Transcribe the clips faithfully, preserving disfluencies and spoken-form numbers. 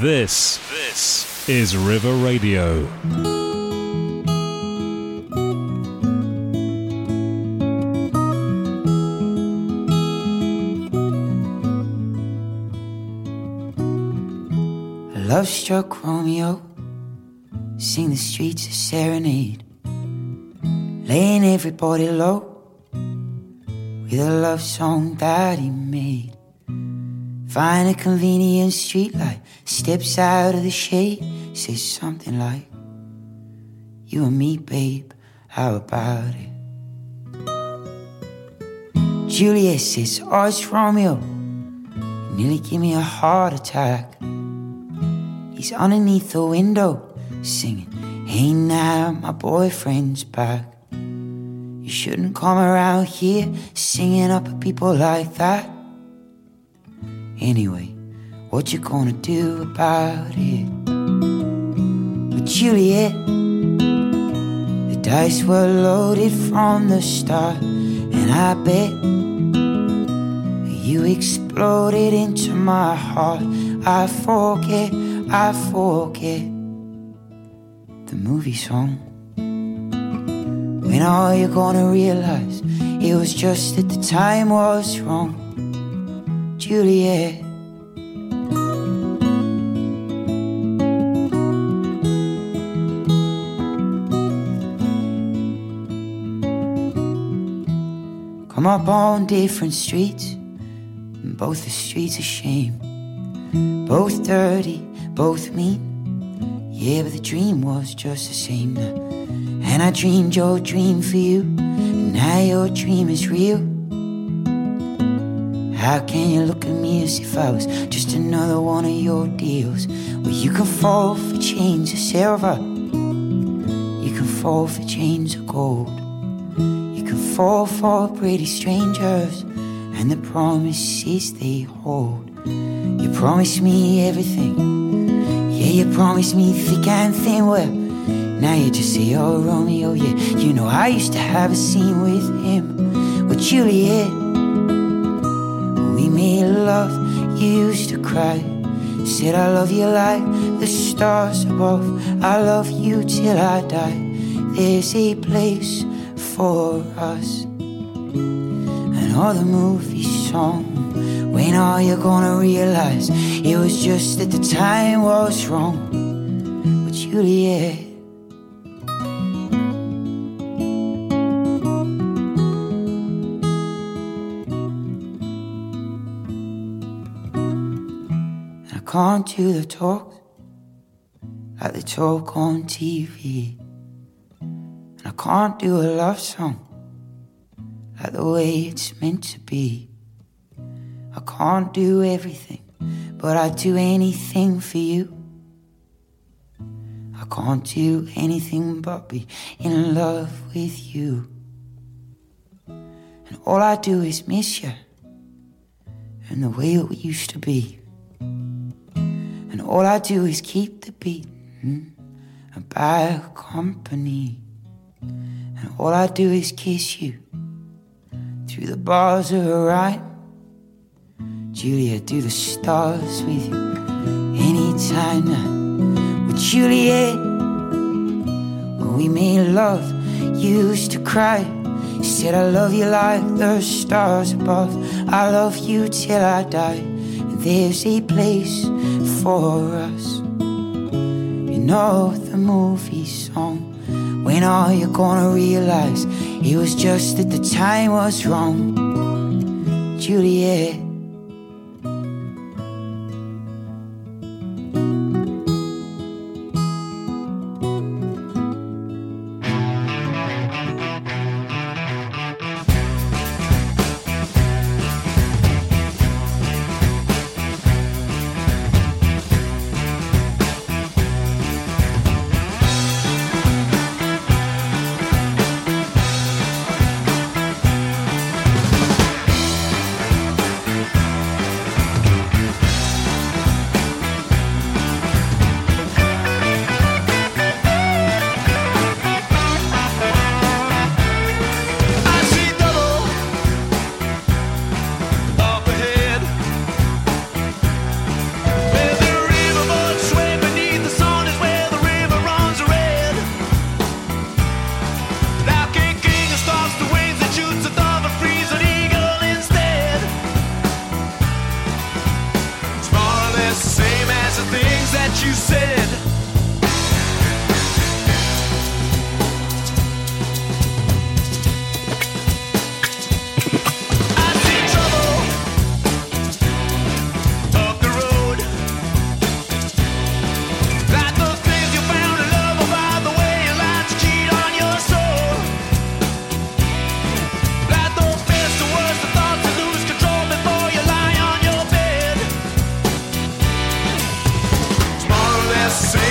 This, this is River Radio. Love struck Romeo, sing the streets a serenade, laying everybody low with a love song that he made. Find a convenient streetlight, steps out of the shade, says something like, "You and me, babe, how about it?" Juliet says, "Oh, it's Romeo, you nearly give me a heart attack. He's underneath the window singing, hey now, my boyfriend's back. You shouldn't come around here singing up at people like that. Anyway, what you gonna do about it?" But Juliet, the dice were loaded from the start, and I bet you exploded into my heart. I forget, I forget the movie song, when all you're gonna realize it was just that the time was wrong. Juliet. Come up on different streets, and both the streets are shame, both dirty, both mean. Yeah, but the dream was just the same now. And I dreamed your dream for you, and now your dream is real. How can you look at me as if I was just another one of your deals? Well, you can fall for chains of silver, you can fall for chains of gold, you can fall for pretty strangers and the promises they hold. You promised me everything, yeah, you promised me thick and thin. Well, now you just say, "Oh, Romeo, yeah, you know I used to have a scene with him." Well, Juliet, love used to cry, said I love you like the stars above, I love you till I die. There's a place for us, and all the movie song, when all you're gonna realize it was just that the time was wrong. But Juliet, can't do the talk like they talk on T V, and I can't do a love song like the way it's meant to be. I can't do everything, but I'd do anything for you. I can't do anything but be in love with you, and all I do is miss you and the way it used to be. And all I do is keep the beat mm, and buy company. And all I do is kiss you through the bars of a rhyme. Juliet, do the stars with you anytime now. But Juliet, when we made love, you used to cry. You said I love you like the stars above, I love you till I die. And there's a place for us, you know the movie song, when all you're gonna realize it was just that the time was wrong. Juliet. that you said. Say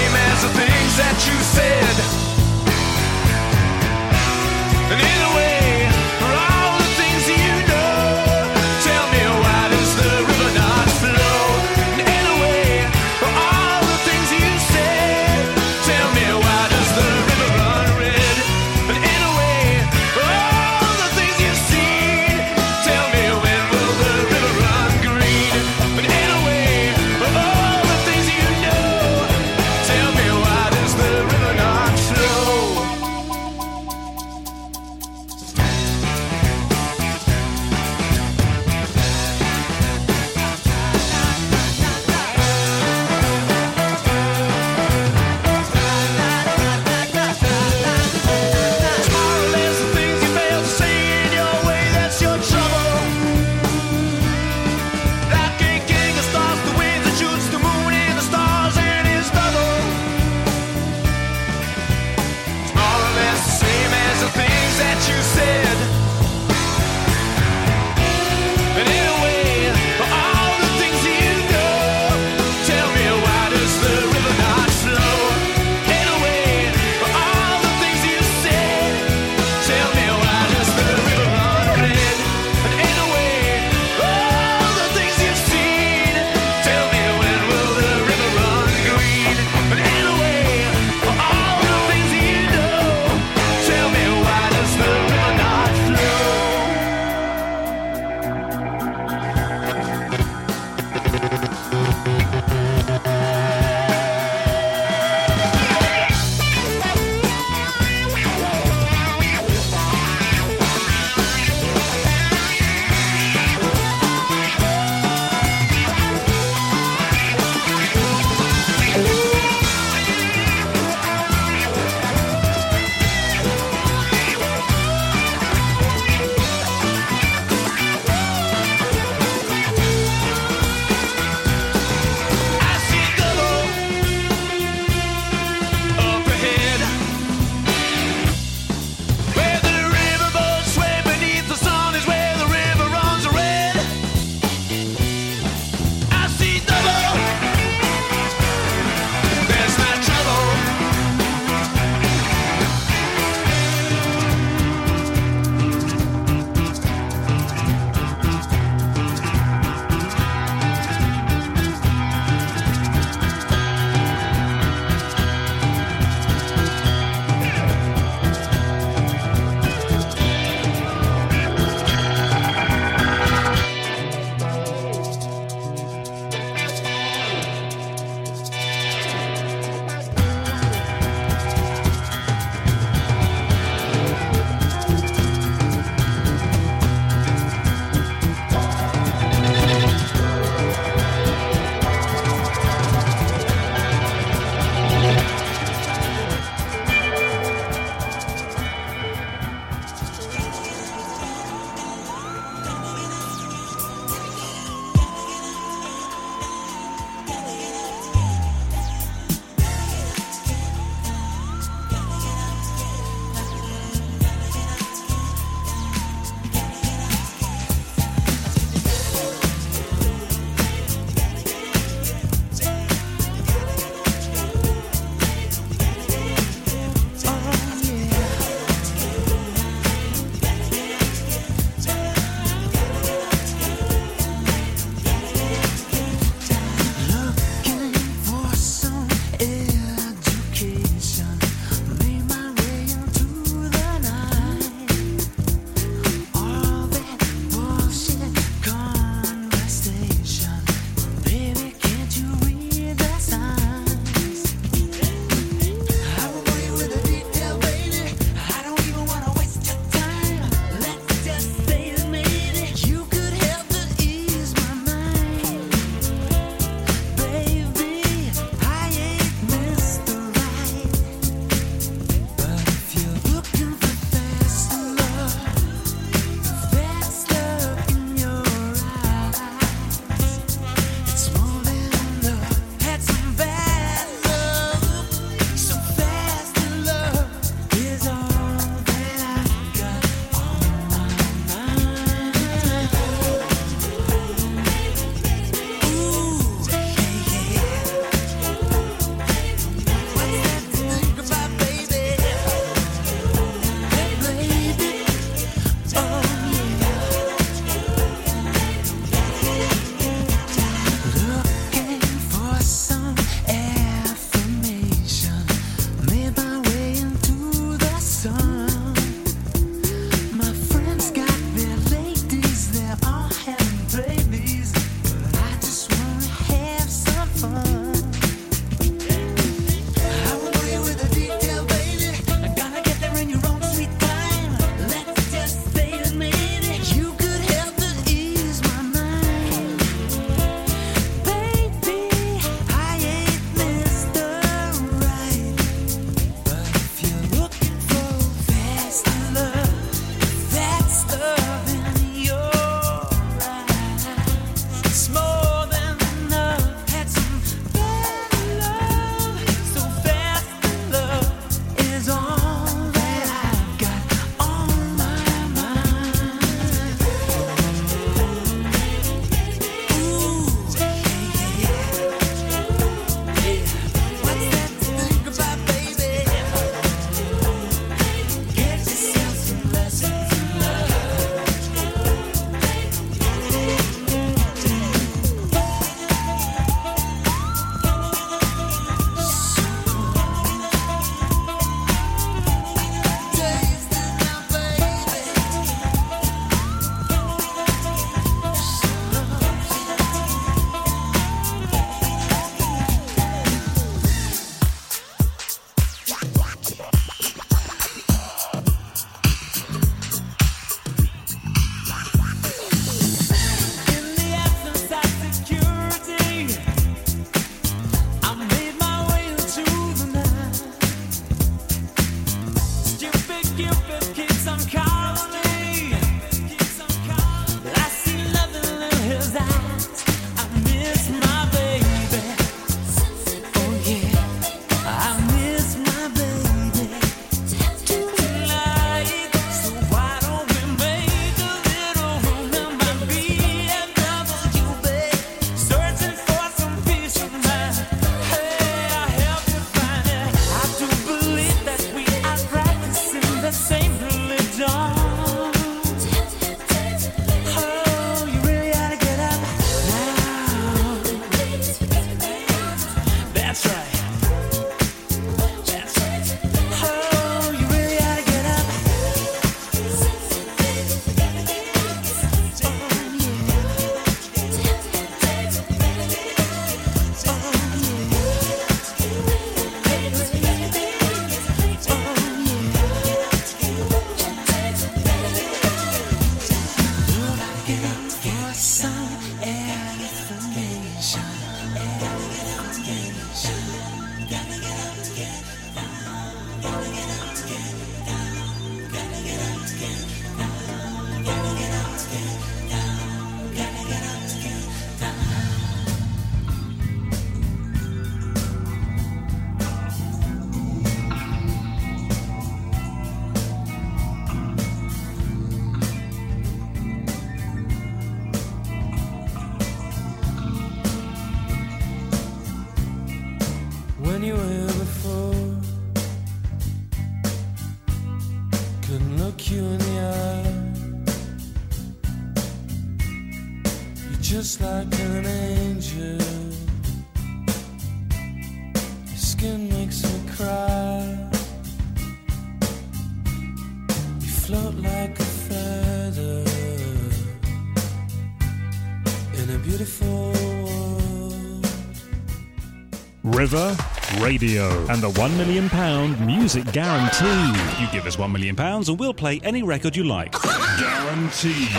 River Radio and the one million pound music guarantee. You give us one million pounds and we'll play any record you like. Guaranteed.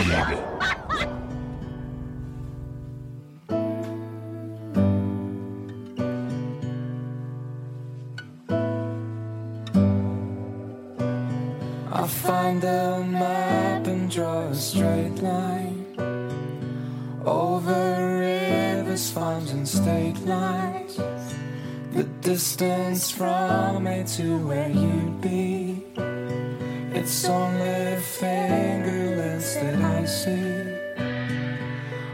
I'll find a map and draw a straight line over rivers, farms and state lines. The distance from me to where you'd be, it's only finger lengths that I see.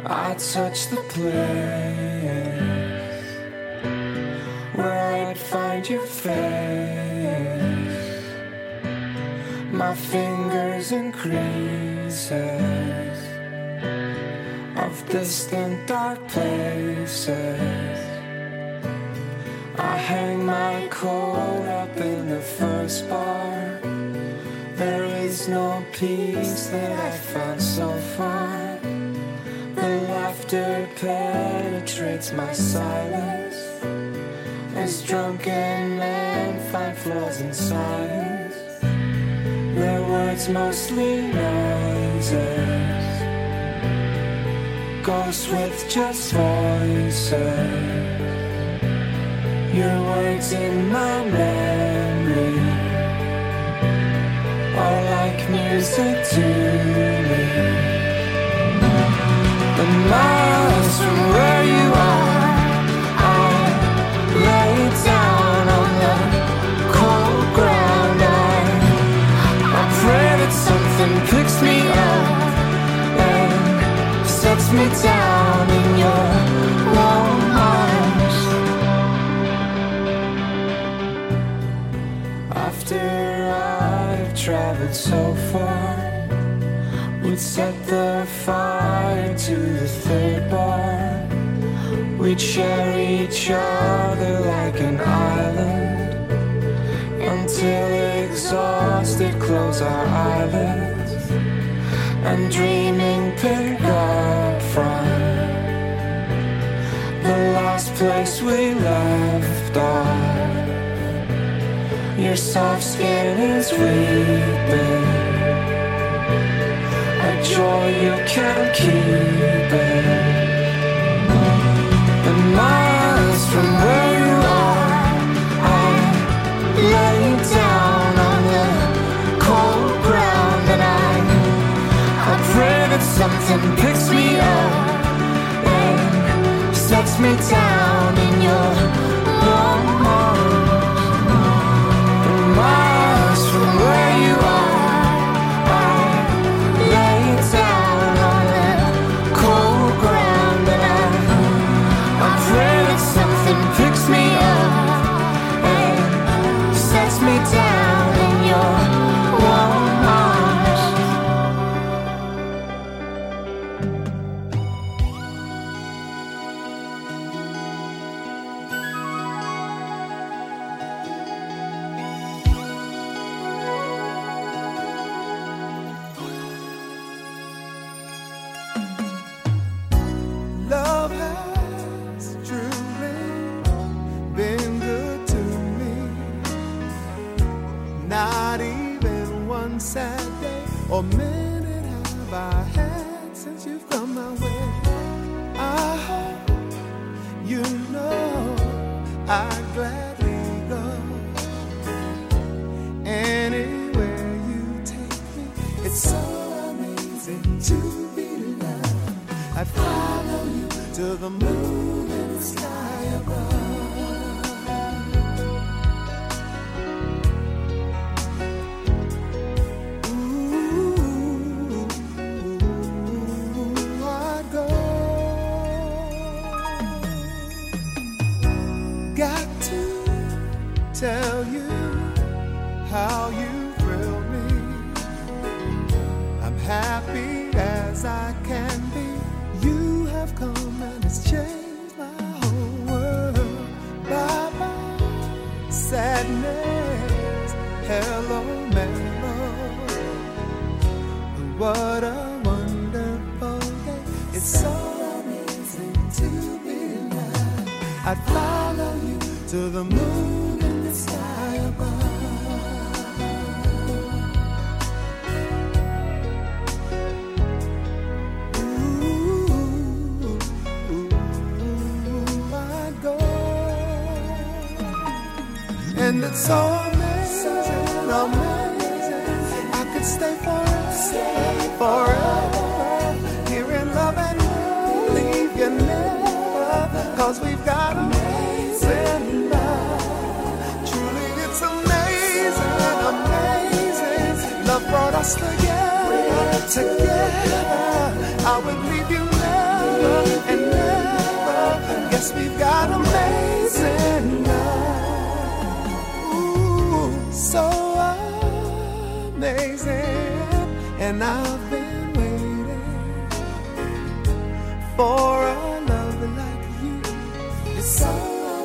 I touch the place where I'd find your face. My fingers in creases of distant dark places. I hang my coat up in the first bar. There is no peace that I've found so far. The laughter penetrates my silence. As drunken men find flaws in silence, their words mostly noises, ghosts with just voices. Your words in my memory are like music to me. The miles from where you are, I lay down on the cold ground. I, I pray that something picks me up and sets me down in your warm arms. After I've traveled so far, we'd set the fire to the third bar. We'd share each other like an island until exhausted close our eyelids and dreaming pick up from the last place we left off. Your soft skin is weeping, a joy you can't keep it. The miles from where you are, I lay down on the cold ground. And I, I pray that something picks me up and sets me down in your warm arms. Miles from where you are, I lay down on that cold ground. And I, I pray that something picks me up and sets me down in your warm you I'd gladly go anywhere you take me. It's so amazing to be loved. I follow you to the moon and the sky above. Ooh, I'd go. Got to tell you how you thrill me. I'm happy as I can be. You have come and it's changed my whole world. Bye bye sadness, hello mellow. And what a wonderful day. It's so amazing to be loved. I'd follow you to the moon and the sky above. And it's so amazing, amazing. I could stay forever, forever. Here in love and we'll leave you never. Cause we've got amazing love. Truly it's amazing, amazing. Love brought us together, together. I would leave you never and never. Guess we've got amazing love. So amazing, and I've been waiting for a love like you. It's so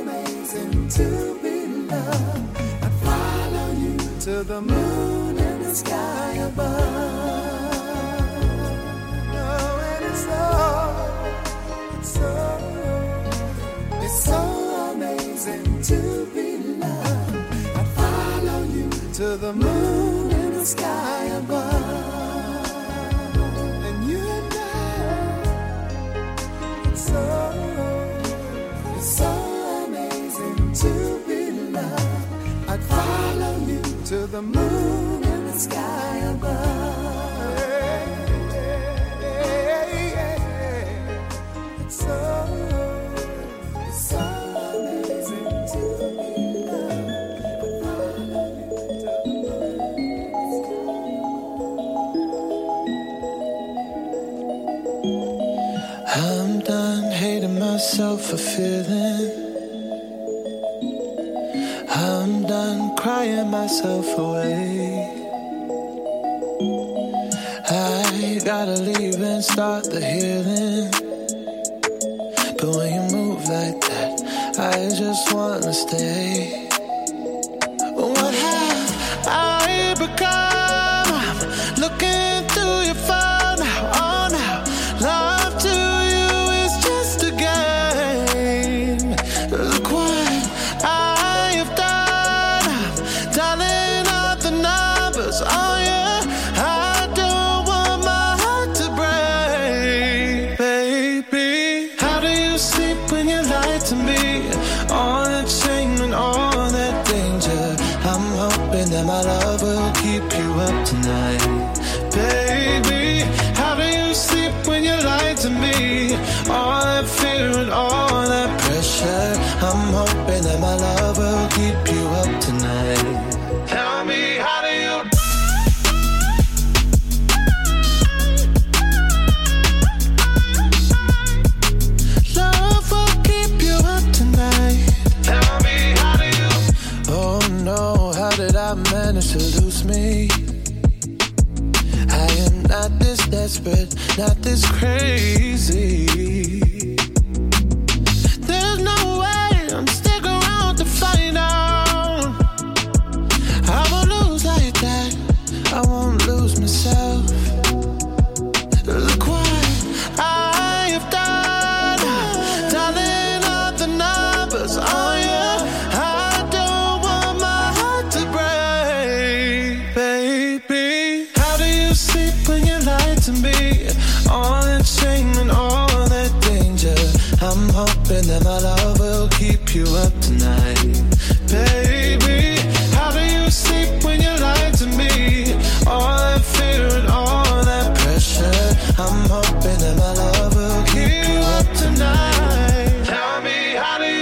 amazing to be loved. I follow you to the moon and the sky above. Oh, and it's so, it's so, it's so amazing to be loved. To the moon and the sky above. And you and I, it's so, it's so amazing to be loved. I'd follow you to the moon and the sky above. Hey, hey, hey, hey. It's so, it's so amazing to be loved. Myself for feeling I'm done crying myself away. I gotta leave and start the healing. But when you move like that, I just wanna stay. What have I become? I'm looking through your phone now, oh now. Love to tonight, baby. How do you sleep when you lie to me? All that fear and all that pressure. I'm hoping that my love will keep you up tonight. Tell me, how do you? Love will keep you up tonight. Tell me, how do you? Oh no, how did I manage to lose me? Not this desperate, not this crazy. There's no way I'm sticking around to find out. I won't lose like that. I won't lose myself. Look what I have done. Dialing up the numbers on you. I don't want my heart to break, baby. When you lie to me, all the shame. I will keep you up tonight. Baby, how do you sleep when you lie to me? All that fear and all that pressure, I'm hoping that my love will keep you up tonight. Tell me, how do you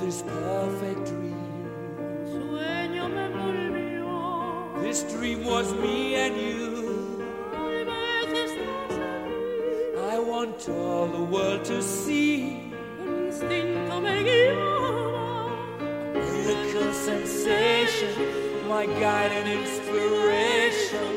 this perfect dream? This dream was me and you. I want all the world to see a miracle sensation, my guide and inspiration.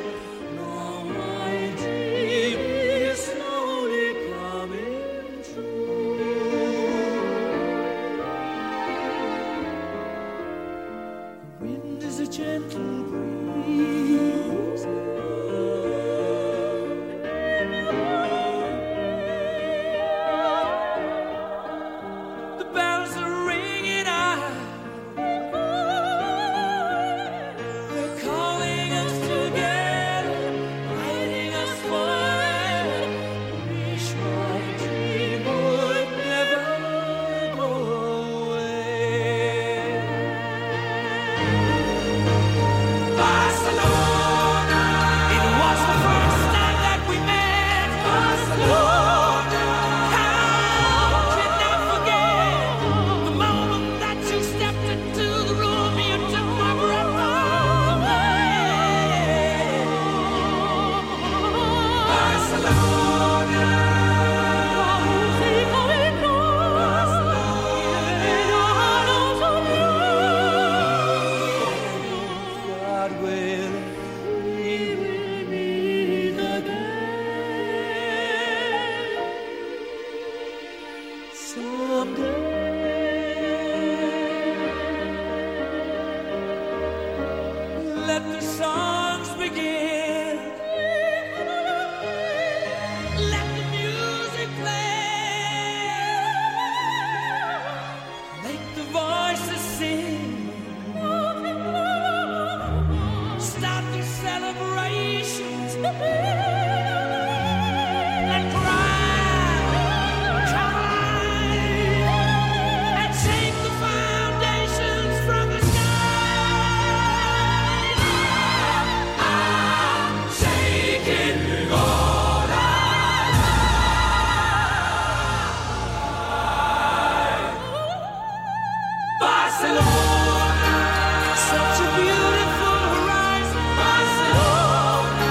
Such a beautiful horizon, Barcelona,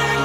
like a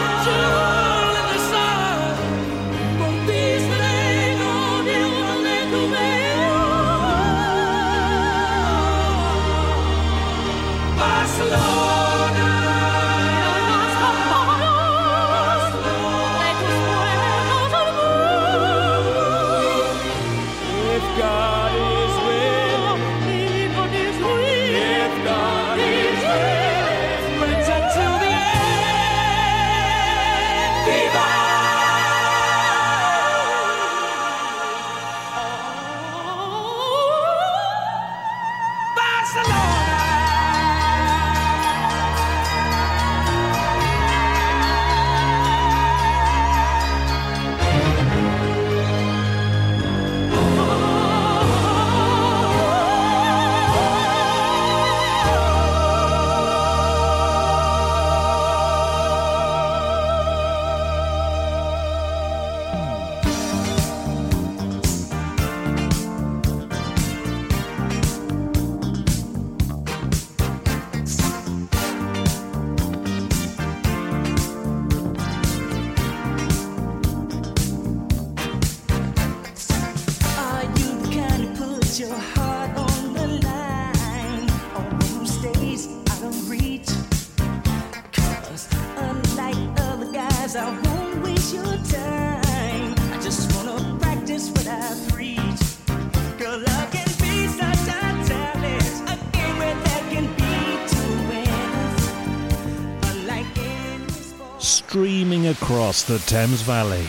Streaming across the Thames Valley,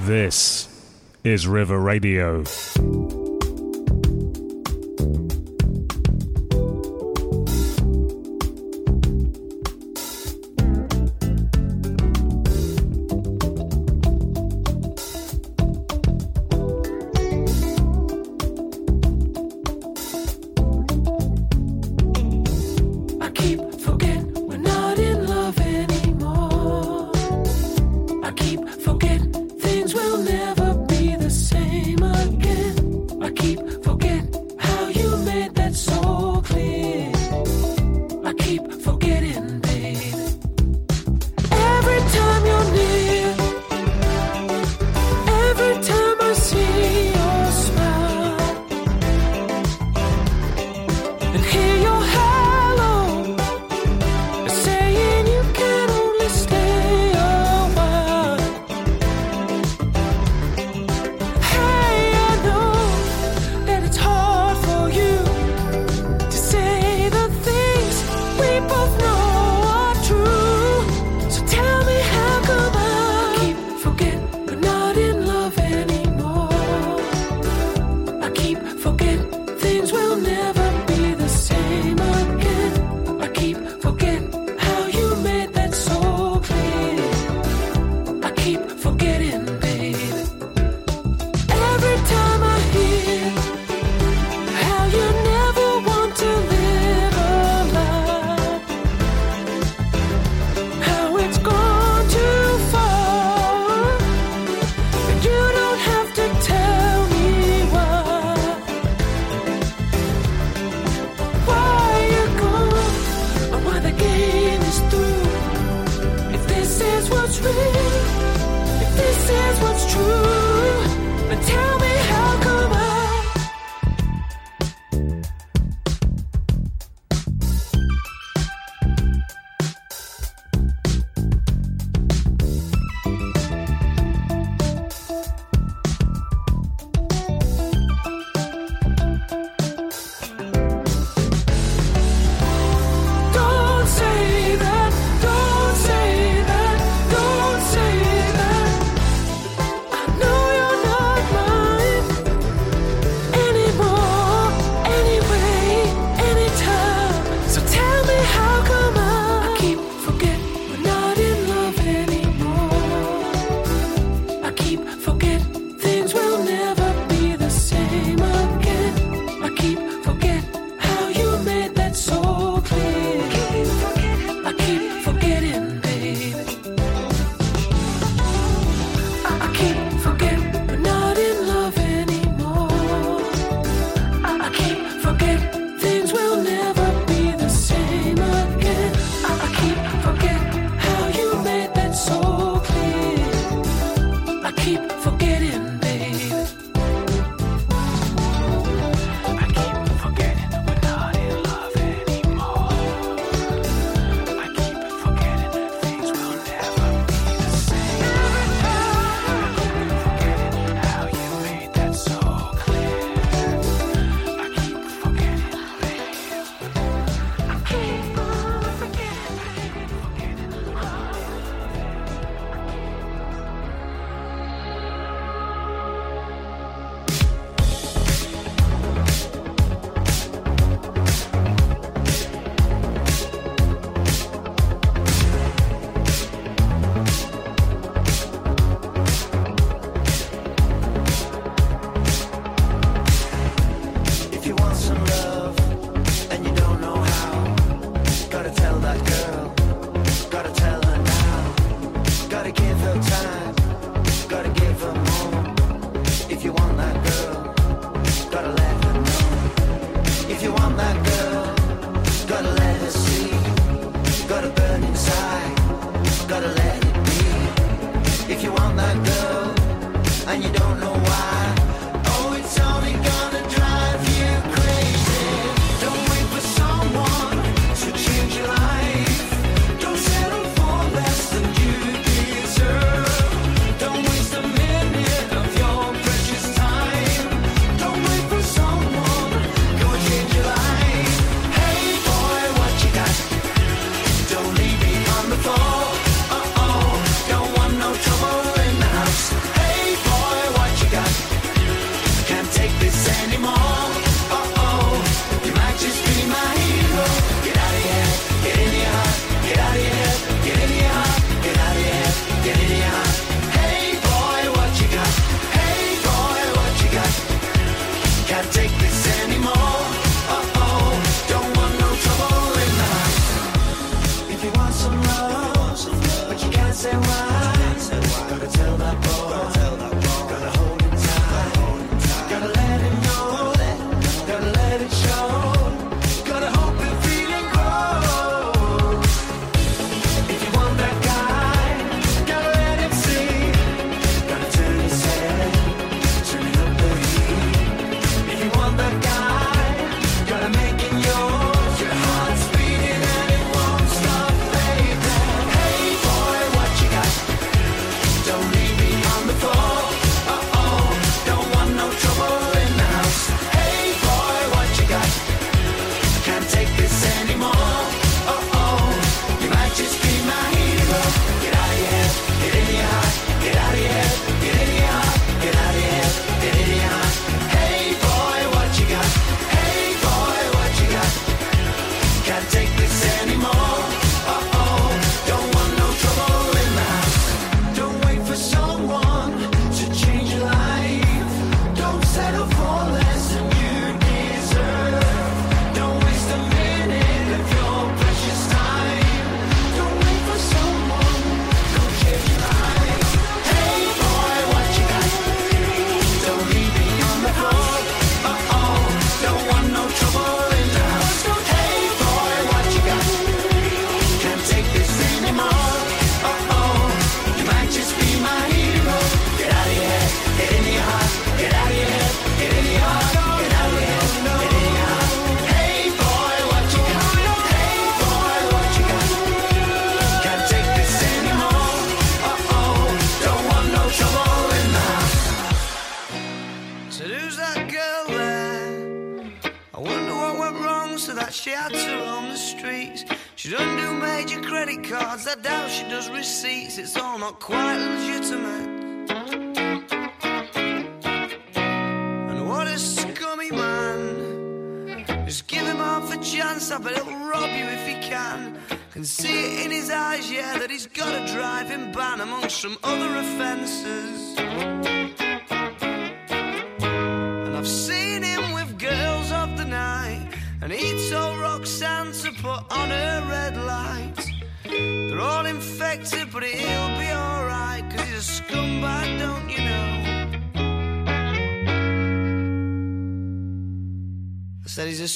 this is River Radio. Sir. you want some rose, but you can't say why. Gotta tell that boy, gotta hold it tight, gotta let him know, gotta let it show.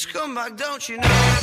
Scumbag, don't you know?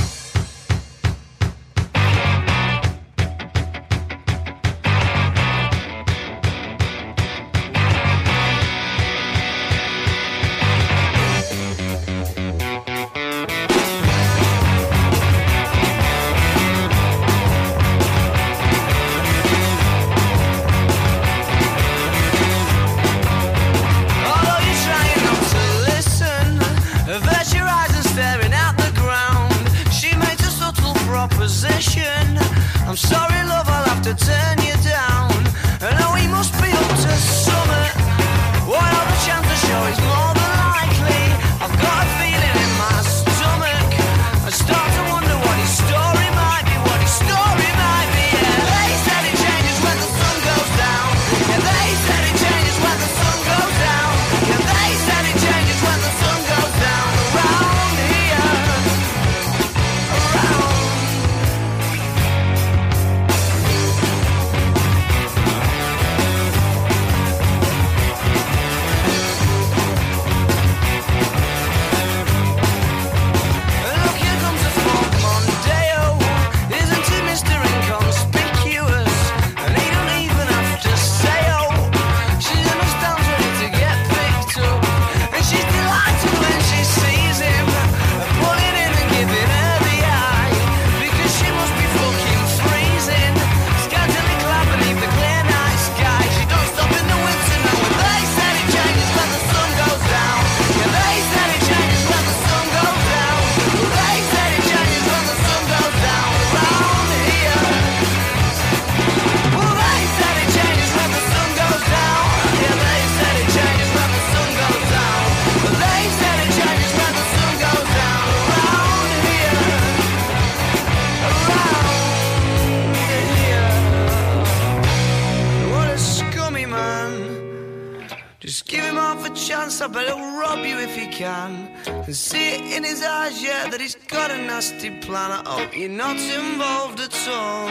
wants up, but he'll rob you if he can. And see it in his eyes, yeah, that he's got a nasty plan. I hope you're not involved at all.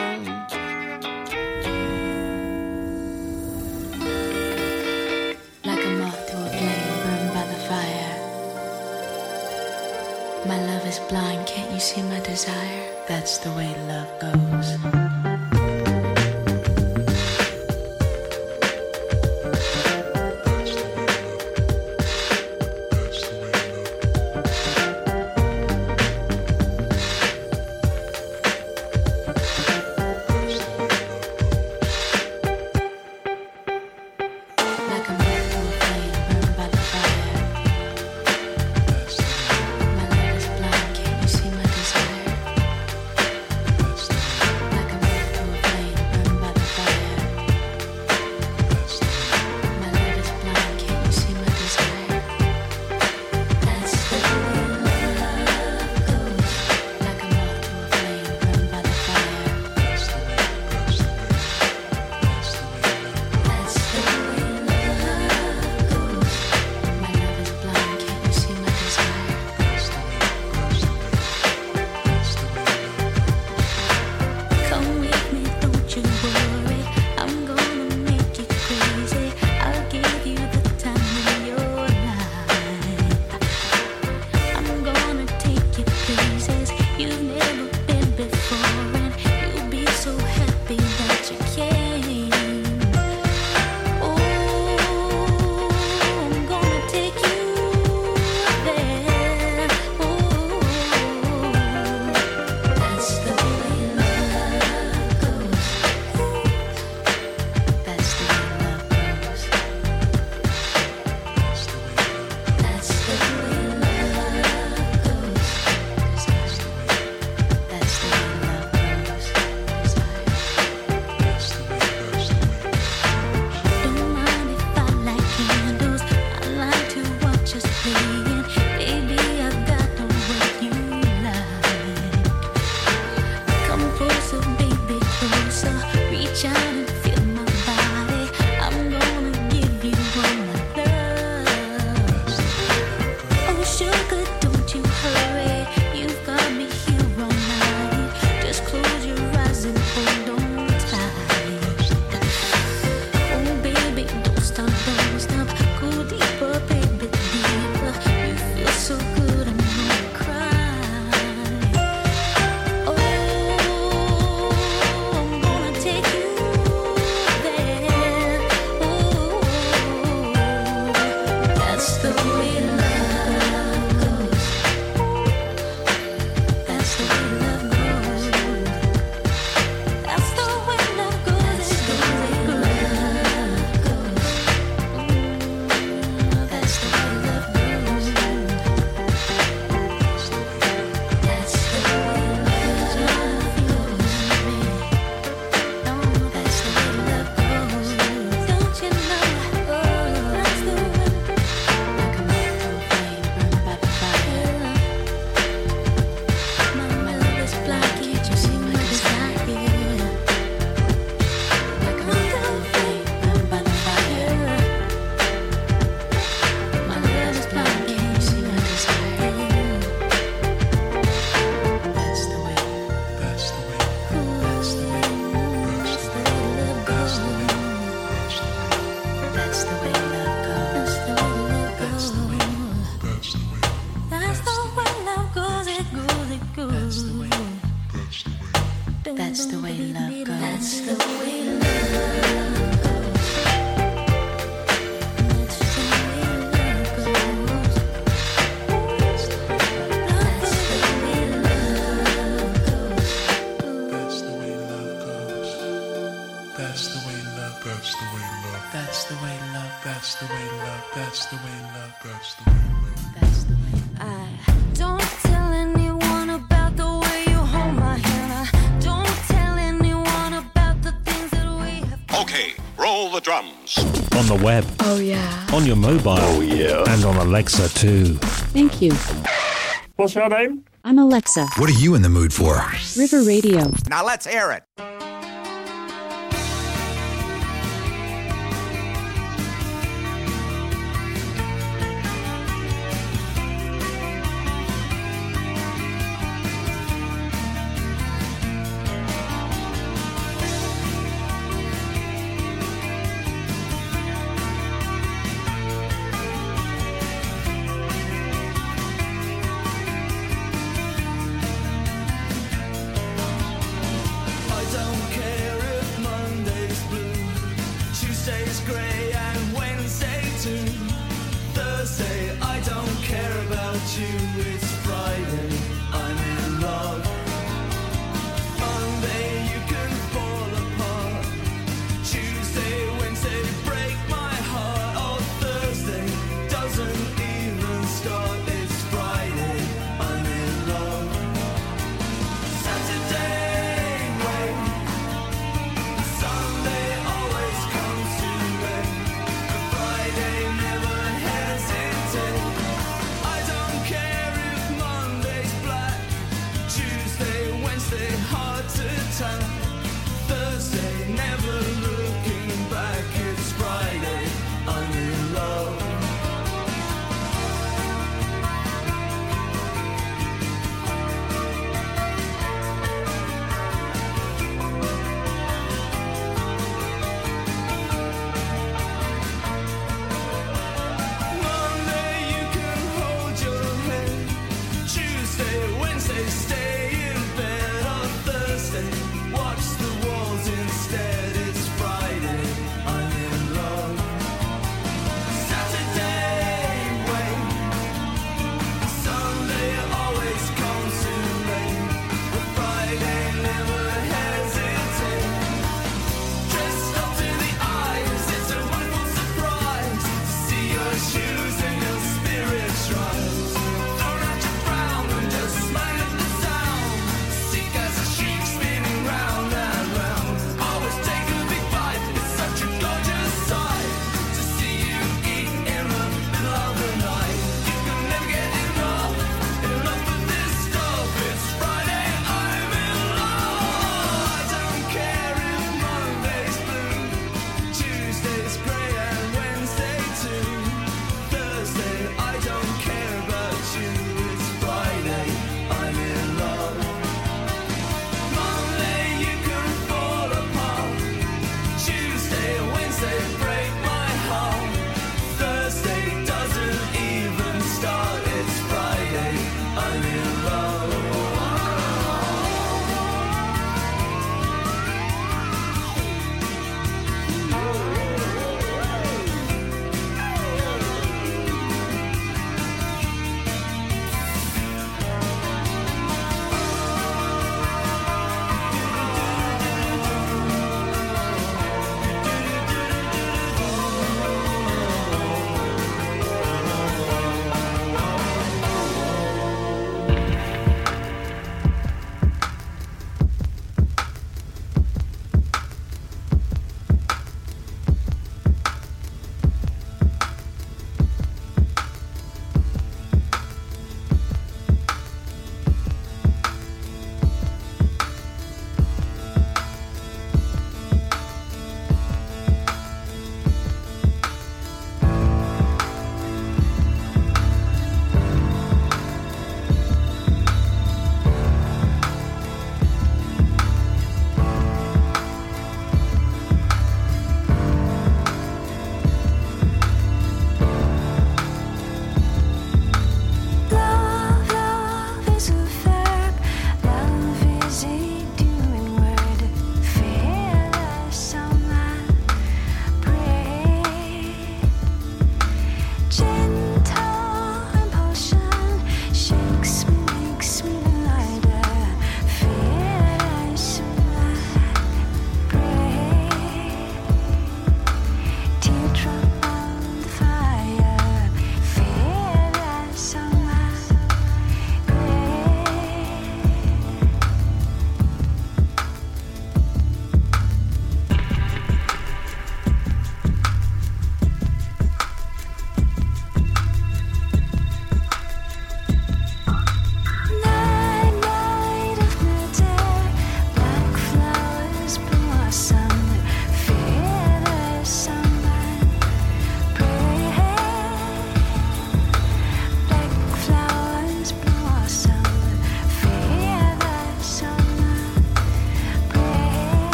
My love is blind, can't you see my desire? That's the way love goes. On the web. Oh, yeah. On your mobile. Oh, yeah. And on Alexa, too. Thank you. What's your name? I'm Alexa. What are you in the mood for? River Radio. Now let's air it. Stay in bed on Thursday, watch the walls instead.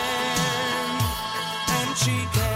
And she can.